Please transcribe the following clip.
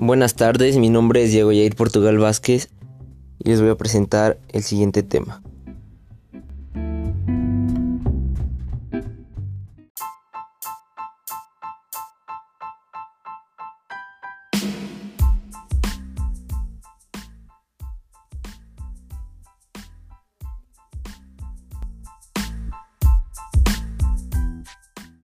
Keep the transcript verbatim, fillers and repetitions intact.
Buenas tardes, mi nombre es Diego Yair Portugal Vázquez y les voy a presentar el siguiente tema.